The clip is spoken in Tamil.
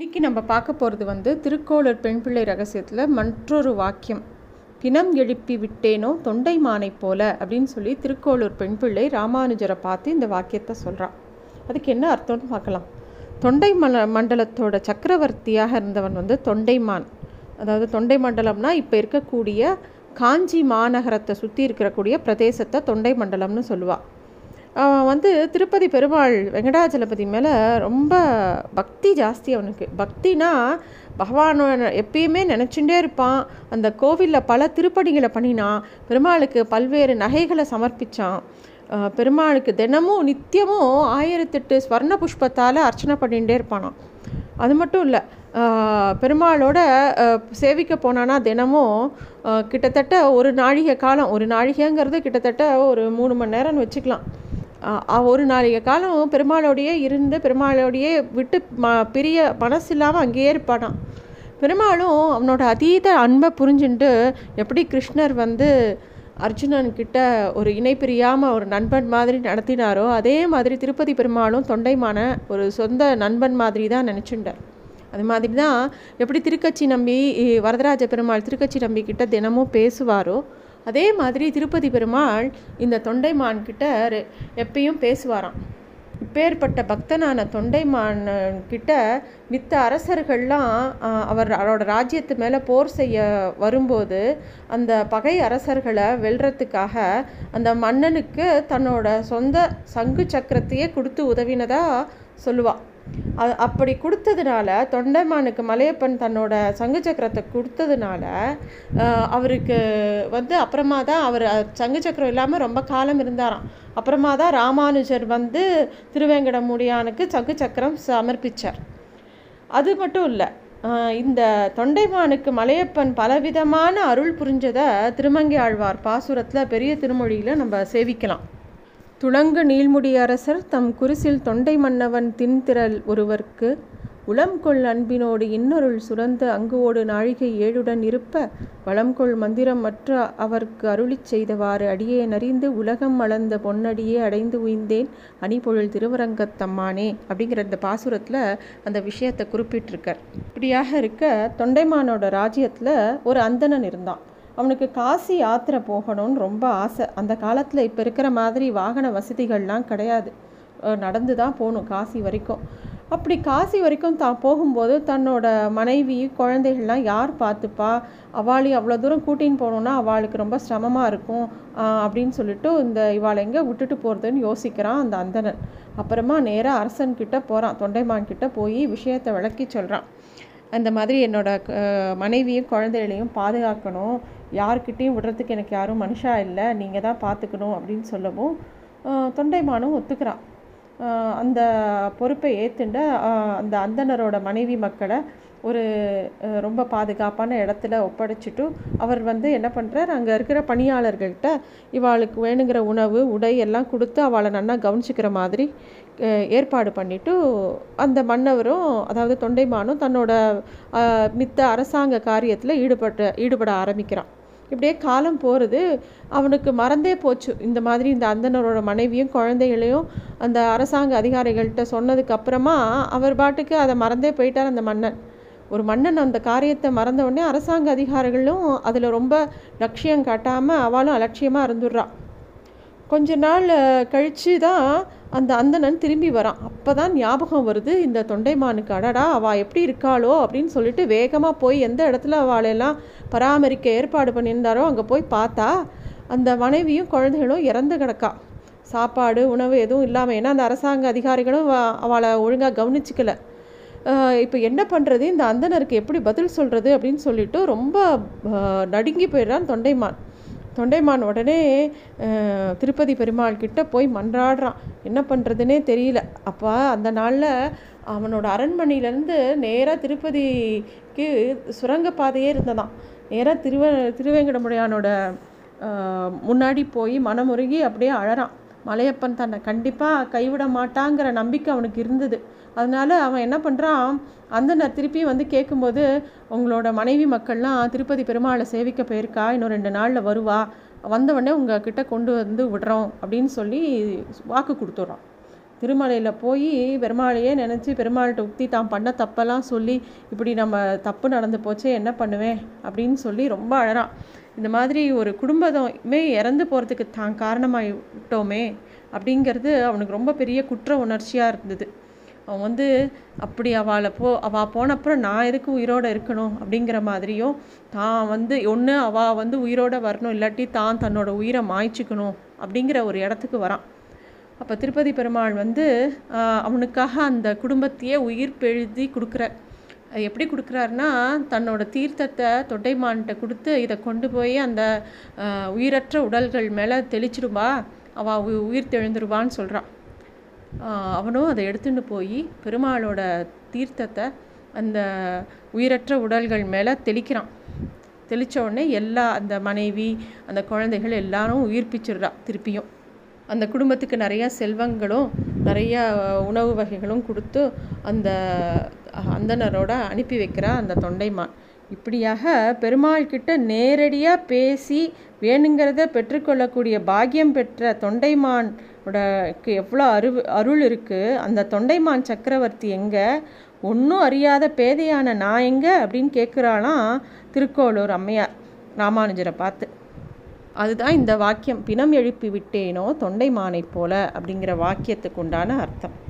இன்றைக்கி நம்ம பார்க்க போகிறது வந்து திருக்கோளூர் பெண் பிள்ளை ரகசியத்தில் மற்றொரு வாக்கியம், பிணம் எழுப்பி விட்டேனோ தொண்டை மானை போல அப்படின்னு சொல்லி திருக்கோளூர் பெண் பிள்ளை ராமானுஜரை பார்த்து இந்த வாக்கியத்தை சொல்கிறான். அதுக்கு என்ன அர்த்தம்னு பார்க்கலாம். தொண்டை மண்டலத்தோட சக்கரவர்த்தியாக இருந்தவன் வந்து தொண்டைமான். அதாவது தொண்டை மண்டலம்னா இப்போ இருக்கக்கூடிய காஞ்சி மாநகரத்தை சுற்றி இருக்கக்கூடிய பிரதேசத்தை தொண்டை மண்டலம்னு சொல்லுவாள். அவன் வந்து திருப்பதி பெருமாள் வெங்கடாஜலபதி மேலே ரொம்ப பக்தி ஜாஸ்தி. அவனுக்கு பக்தினா பகவானோ எப்பயுமே நினச்சிகிட்டே இருப்பான். அந்த கோவிலில் பல திருப்பணிகளை பண்ணினான். பெருமாளுக்கு பல்வேறு நகைகளை சமர்ப்பித்தான். பெருமாளுக்கு தினமும் நித்தியமும் 1008 ஸ்வர்ண புஷ்பத்தால் அர்ச்சனை பண்ணிகிட்டே இருப்பானான். அது மட்டும் இல்லை, பெருமாளோட சேவிக்க போனான்னா தினமும் கிட்டத்தட்ட ஒரு நாழிகை காலம், ஒரு நாழிகைங்கிறது கிட்டத்தட்ட ஒரு 3 மணி நேரம்னு வச்சுக்கலாம், ஒரு நாளிகை காலம் பெருமாளோடையே இருந்து பெருமாளோடையே விட்டு பிரிய மனசு இல்லாமல் அங்கேயே இருப்பானான். பெருமாளும் அவனோட அதீத அன்பை புரிஞ்சுட்டு, எப்படி கிருஷ்ணர் வந்து அர்ஜுனன்கிட்ட ஒரு இணை பிரியாமல் ஒரு நண்பன் மாதிரி நடத்தினாரோ அதே மாதிரி திருப்பதி பெருமாளும் தொண்டைமான ஒரு சொந்த நண்பன் மாதிரி தான் நினச்சிட்டார். அது மாதிரி தான் எப்படி திருக்கட்சி நம்பி வரதராஜ பெருமாள் திருக்கட்சி நம்பி கிட்ட தினமும் பேசுவாரோ அதே மாதிரி திருப்பதி பெருமாள் இந்த தொண்டைமான் கிட்ட எப்பயும் பேசுவாராம். இப்பேற்பட்ட பக்தனான தொண்டைமான் கிட்ட மித்த அரசர்கள்லாம் அவரோட ராஜ்யத்து மேலே போர் செய்ய வரும்போது அந்த பகை அரசர்களை வெல்றதுக்காக அந்த மன்னனுக்கு தன்னோட சொந்த சங்கு சக்கரத்தையே கொடுத்து உதவினதாக சொல்லுவாள். அப்படி கொடுத்ததுனால தொண்டைமானுக்கு மலையப்பன் தன்னோட சங்கு சக்கரத்தை கொடுத்ததுனால அவருக்கு வந்து அப்புறமா தான் அவர் சங்கு சக்கரம் இல்லாமல் ரொம்ப காலம் இருந்தாராம். அப்புறமா தான் ராமானுஜர் வந்து திருவேங்கட முதலியானுக்கு சங்கு சக்கரம் சமர்ப்பித்தார். அது மட்டும் இல்லை, இந்த தொண்டைமானுக்கு மலையப்பன் பலவிதமான அருள் புரிஞ்சதை திருமங்கை ஆழ்வார் பாசுரத்தில் பெரிய திருமொழியில் நம்ம சேவிக்கலாம். துளங்கு நீள்முடி அரசர் தம் குரிசில் தொண்டை மன்னவன் தின்திரல் ஒருவர்க்கு உளம்கொள் அன்பினோடு இன்னொருள் சுரந்து அங்குவோடு நாழிகை 7 இருப்ப வளம்கொள் மந்திரம் மற்ற அவர்க்கு அருளி செய்தவாறு அடியே நறிந்து உலகம் அளந்த பொன்னடியே அடைந்து உய்ந்தேன் அணிபொழில் திருவரங்கத்தம்மானே அப்படிங்கிற இந்த பாசுரத்தில் அந்த விஷயத்தை குறிப்பிட்டிருக்கார். இப்படியாக இருக்க தொண்டைமானோட ராஜ்யத்தில் ஒரு அந்தணன் இருந்தான். அவனுக்கு காசி யாத்திரை போகணும்னு ரொம்ப ஆசை. அந்த காலத்தில் இப்போ இருக்கிற மாதிரி வாகன வசதிகள்லாம் கிடையாது, நடந்து தான் போகணும் காசி வரைக்கும். அப்படி காசி வரைக்கும் தான் போகும்போது தன்னோட மனைவி குழந்தைகள்லாம் யார் பார்த்துப்பா, அவாளி அவ்வளோ தூரம் கூட்டின்னு போகணுன்னா அவளுக்கு ரொம்ப சிரமமாக இருக்கும் அப்படின்னு சொல்லிட்டு இந்த இவாளை எங்கே விட்டுட்டு போகிறதுன்னு யோசிக்கிறான் அந்த அந்தணன். அப்புறமா நேராக அரசன்கிட்ட போகிறான், தொண்டைமான்கிட்ட போய் விஷயத்தை விளக்கி சொல்கிறான். அந்த மாதிரி என்னோட மனைவியும் குழந்தைகளையும் பாதுகாக்கணும், யார்கிட்டையும் விடுறதுக்கு எனக்கு யாரும் மனுஷா இல்லை, நீங்கள் தான் பார்த்துக்கணும் அப்படின்னு சொல்லவும் தொண்டைமானும் ஒத்துக்கிறான். அந்த பொறுப்பை ஏற்றுண்டு அந்த அந்தனரோட மனைவி மக்களை ஒரு ரொம்ப பாதுகாப்பான இடத்துல ஒப்படைச்சிட்டு அவர் வந்து என்ன பண்ணுறார், அங்கே இருக்கிற பணியாளர்கள்கிட்ட இவாளுக்கு வேணுங்கிற உணவு உடை எல்லாம் கொடுத்து அவளை நல்லா கவனிச்சிக்கிற மாதிரி ஏற்பாடு பண்ணிவிட்டு அந்த மன்னவரும் அதாவது தொண்டைமானும் தன்னோட மித்த அரசாங்க காரியத்தில் ஈடுபட ஆரம்பிக்கிறான். இப்படியே காலம் போகிறது. அவனுக்கு மறந்தே போச்சு இந்த மாதிரி இந்த அந்தனரோட மனைவியும் குழந்தைகளையும் அந்த அரசாங்க அதிகாரிகள்கிட்ட சொன்னதுக்கப்புறமா அவர் பாட்டுக்கு அதை மறந்தே போயிட்டார் அந்த மன்னன். ஒரு மன்னன் அந்த காரியத்தை மறந்தவுடனே அரசாங்க அதிகாரிகளும் அதில் ரொம்ப லட்சியம் காட்டாமல் அவளும் அலட்சியமாக இருந்துடுறான். கொஞ்ச நாள் கழித்து தான் அந்த அந்தணன் திரும்பி வரான். அப்போ தான் ஞாபகம் வருது இந்த தொண்டைமானுக்கு, அடடா அவள் எப்படி இருக்காளோ அப்படின்னு சொல்லிட்டு வேகமாக போய் எந்த இடத்துல அவளையெல்லாம் பராமரிக்க ஏற்பாடு பண்ணியிருந்தாரோ அங்கே போய் பார்த்தா அந்த மனைவியும் குழந்தைகளும் இறந்து கிடக்கா. சாப்பாடு உணவு எதுவும் இல்லாமல், ஏன்னா அந்த அரசாங்க அதிகாரிகளும் அவளை ஒழுங்காக கவனிச்சிக்கலை. இப்போ என்ன பண்ணுறது, இந்த அந்தனருக்கு எப்படி பதில் சொல்கிறது அப்படின்னு சொல்லிட்டு ரொம்ப நடுங்கி போயிடுறான் தொண்டைமான். உடனே திருப்பதி பெருமாள் கிட்ட போய் மன்றாடுறான், என்ன பண்ணுறதுனே தெரியல. அப்போ அந்த நாளில் அவனோட அரண்மனையிலேருந்து நேராக திருப்பதிக்கு சுரங்கப்பாதையே இருந்ததான். நேராக திருவேங்கட முதலியானோட முன்னாடி போய் மனமுருகி அப்படியே அழறான். மலையப்பன் தன்னை கண்டிப்பாக கைவிட மாட்டாங்கிற நம்பிக்கை அவனுக்கு இருந்தது. அதனால் அவன் என்ன பண்ணுறான், அந்தனர் திருப்பி வந்து கேட்கும்போது உங்களோட மனைவி மக்கள்லாம் திருப்பதி பெருமாளை சேவிக்க போயிருக்கா, இன்னும் 2 நாளில் வருவா, வந்தவொடனே உங்கள் கிட்டே கொண்டு வந்து விடுறோம் அப்படின்னு சொல்லி வாக்கு கொடுத்துட்றான். திருமலையில் போய் பெருமாளையே நினச்சி பெருமாள்கிட்ட உக்தி தான் பண்ண தப்பெல்லாம் சொல்லி இப்படி நம்ம தப்பு நடந்து போச்சே என்ன பண்ணுவேன் அப்படின்னு சொல்லி ரொம்ப அழறான். இந்த மாதிரி ஒரு குடும்பமே இறந்து போகிறதுக்கு தான் காரணமாகிட்டோமே அப்படிங்கிறது அவனுக்கு ரொம்ப பெரிய குற்ற உணர்ச்சியாக இருந்தது. அவன் வந்து அப்படி அவள் போனப்புறம் நான் எதுக்கு உயிரோடு இருக்கணும் அப்படிங்கிற மாதிரியும், தான் வந்து ஒன்று அவள் வந்து உயிரோடு வரணும் இல்லாட்டி தான் தன்னோட உயிரை மாய்ச்சிக்கணும் அப்படிங்கிற ஒரு இடத்துக்கு வரான். அப்போ திருப்பதி பெருமாள் வந்து அவனுக்காக அந்த குடும்பத்தையே உயிர் பெழுதி கொடுக்குறார். அது எப்படி கொடுக்குறாருன்னா, தன்னோட தீர்த்தத்தை தொட்டைமான்கிட்ட கொடுத்து இதை கொண்டு போய் அந்த உயிரற்ற உடல்கள் மேலே தெளிச்சிடுவா, அவள் உயிர் தெழுந்துடுவான்னு சொல்கிறான். அவனும் அதை எடுத்துகிட்டு போய் பெருமாளோட தீர்த்தத்தை அந்த உயிரற்ற உடல்கள் மேலே தெளிக்கிறான். தெளித்த உடனே எல்லா அந்த மனைவி அந்த குழந்தைகள் எல்லாரும் உயிர்ப்பிச்சிடுறான். திருப்பியும் அந்த குடும்பத்துக்கு நிறையா செல்வங்களும் நிறையா உணவு வகைகளும் கொடுத்து அந்த அந்தனரோட அனுப்பி வைக்கிறா அந்த தொண்டைமான். இப்படியாக பெருமாள்கிட்ட நேரடியாக பேசி வேணுங்கிறத பெற்றுக்கொள்ளக்கூடிய பாக்கியம் பெற்ற தொண்டைமானோடக்கு எவ்வளோ அருள் இருக்குது. அந்த தொண்டைமான் சக்கரவர்த்தி எங்கே, ஒன்றும் அறியாத பேதையான நான் எங்கே அப்படின்னு கேட்குறாலாம் திருக்கோளூர் அம்மையார் ராமானுஜரை பார்த்து. அதுதான் இந்த வாக்கியம், பிணம் எழுப்பி விட்டேனோ தொண்டைமானை போல அப்படிங்கிற வாக்கியத்துக்கு உண்டான அர்த்தம்.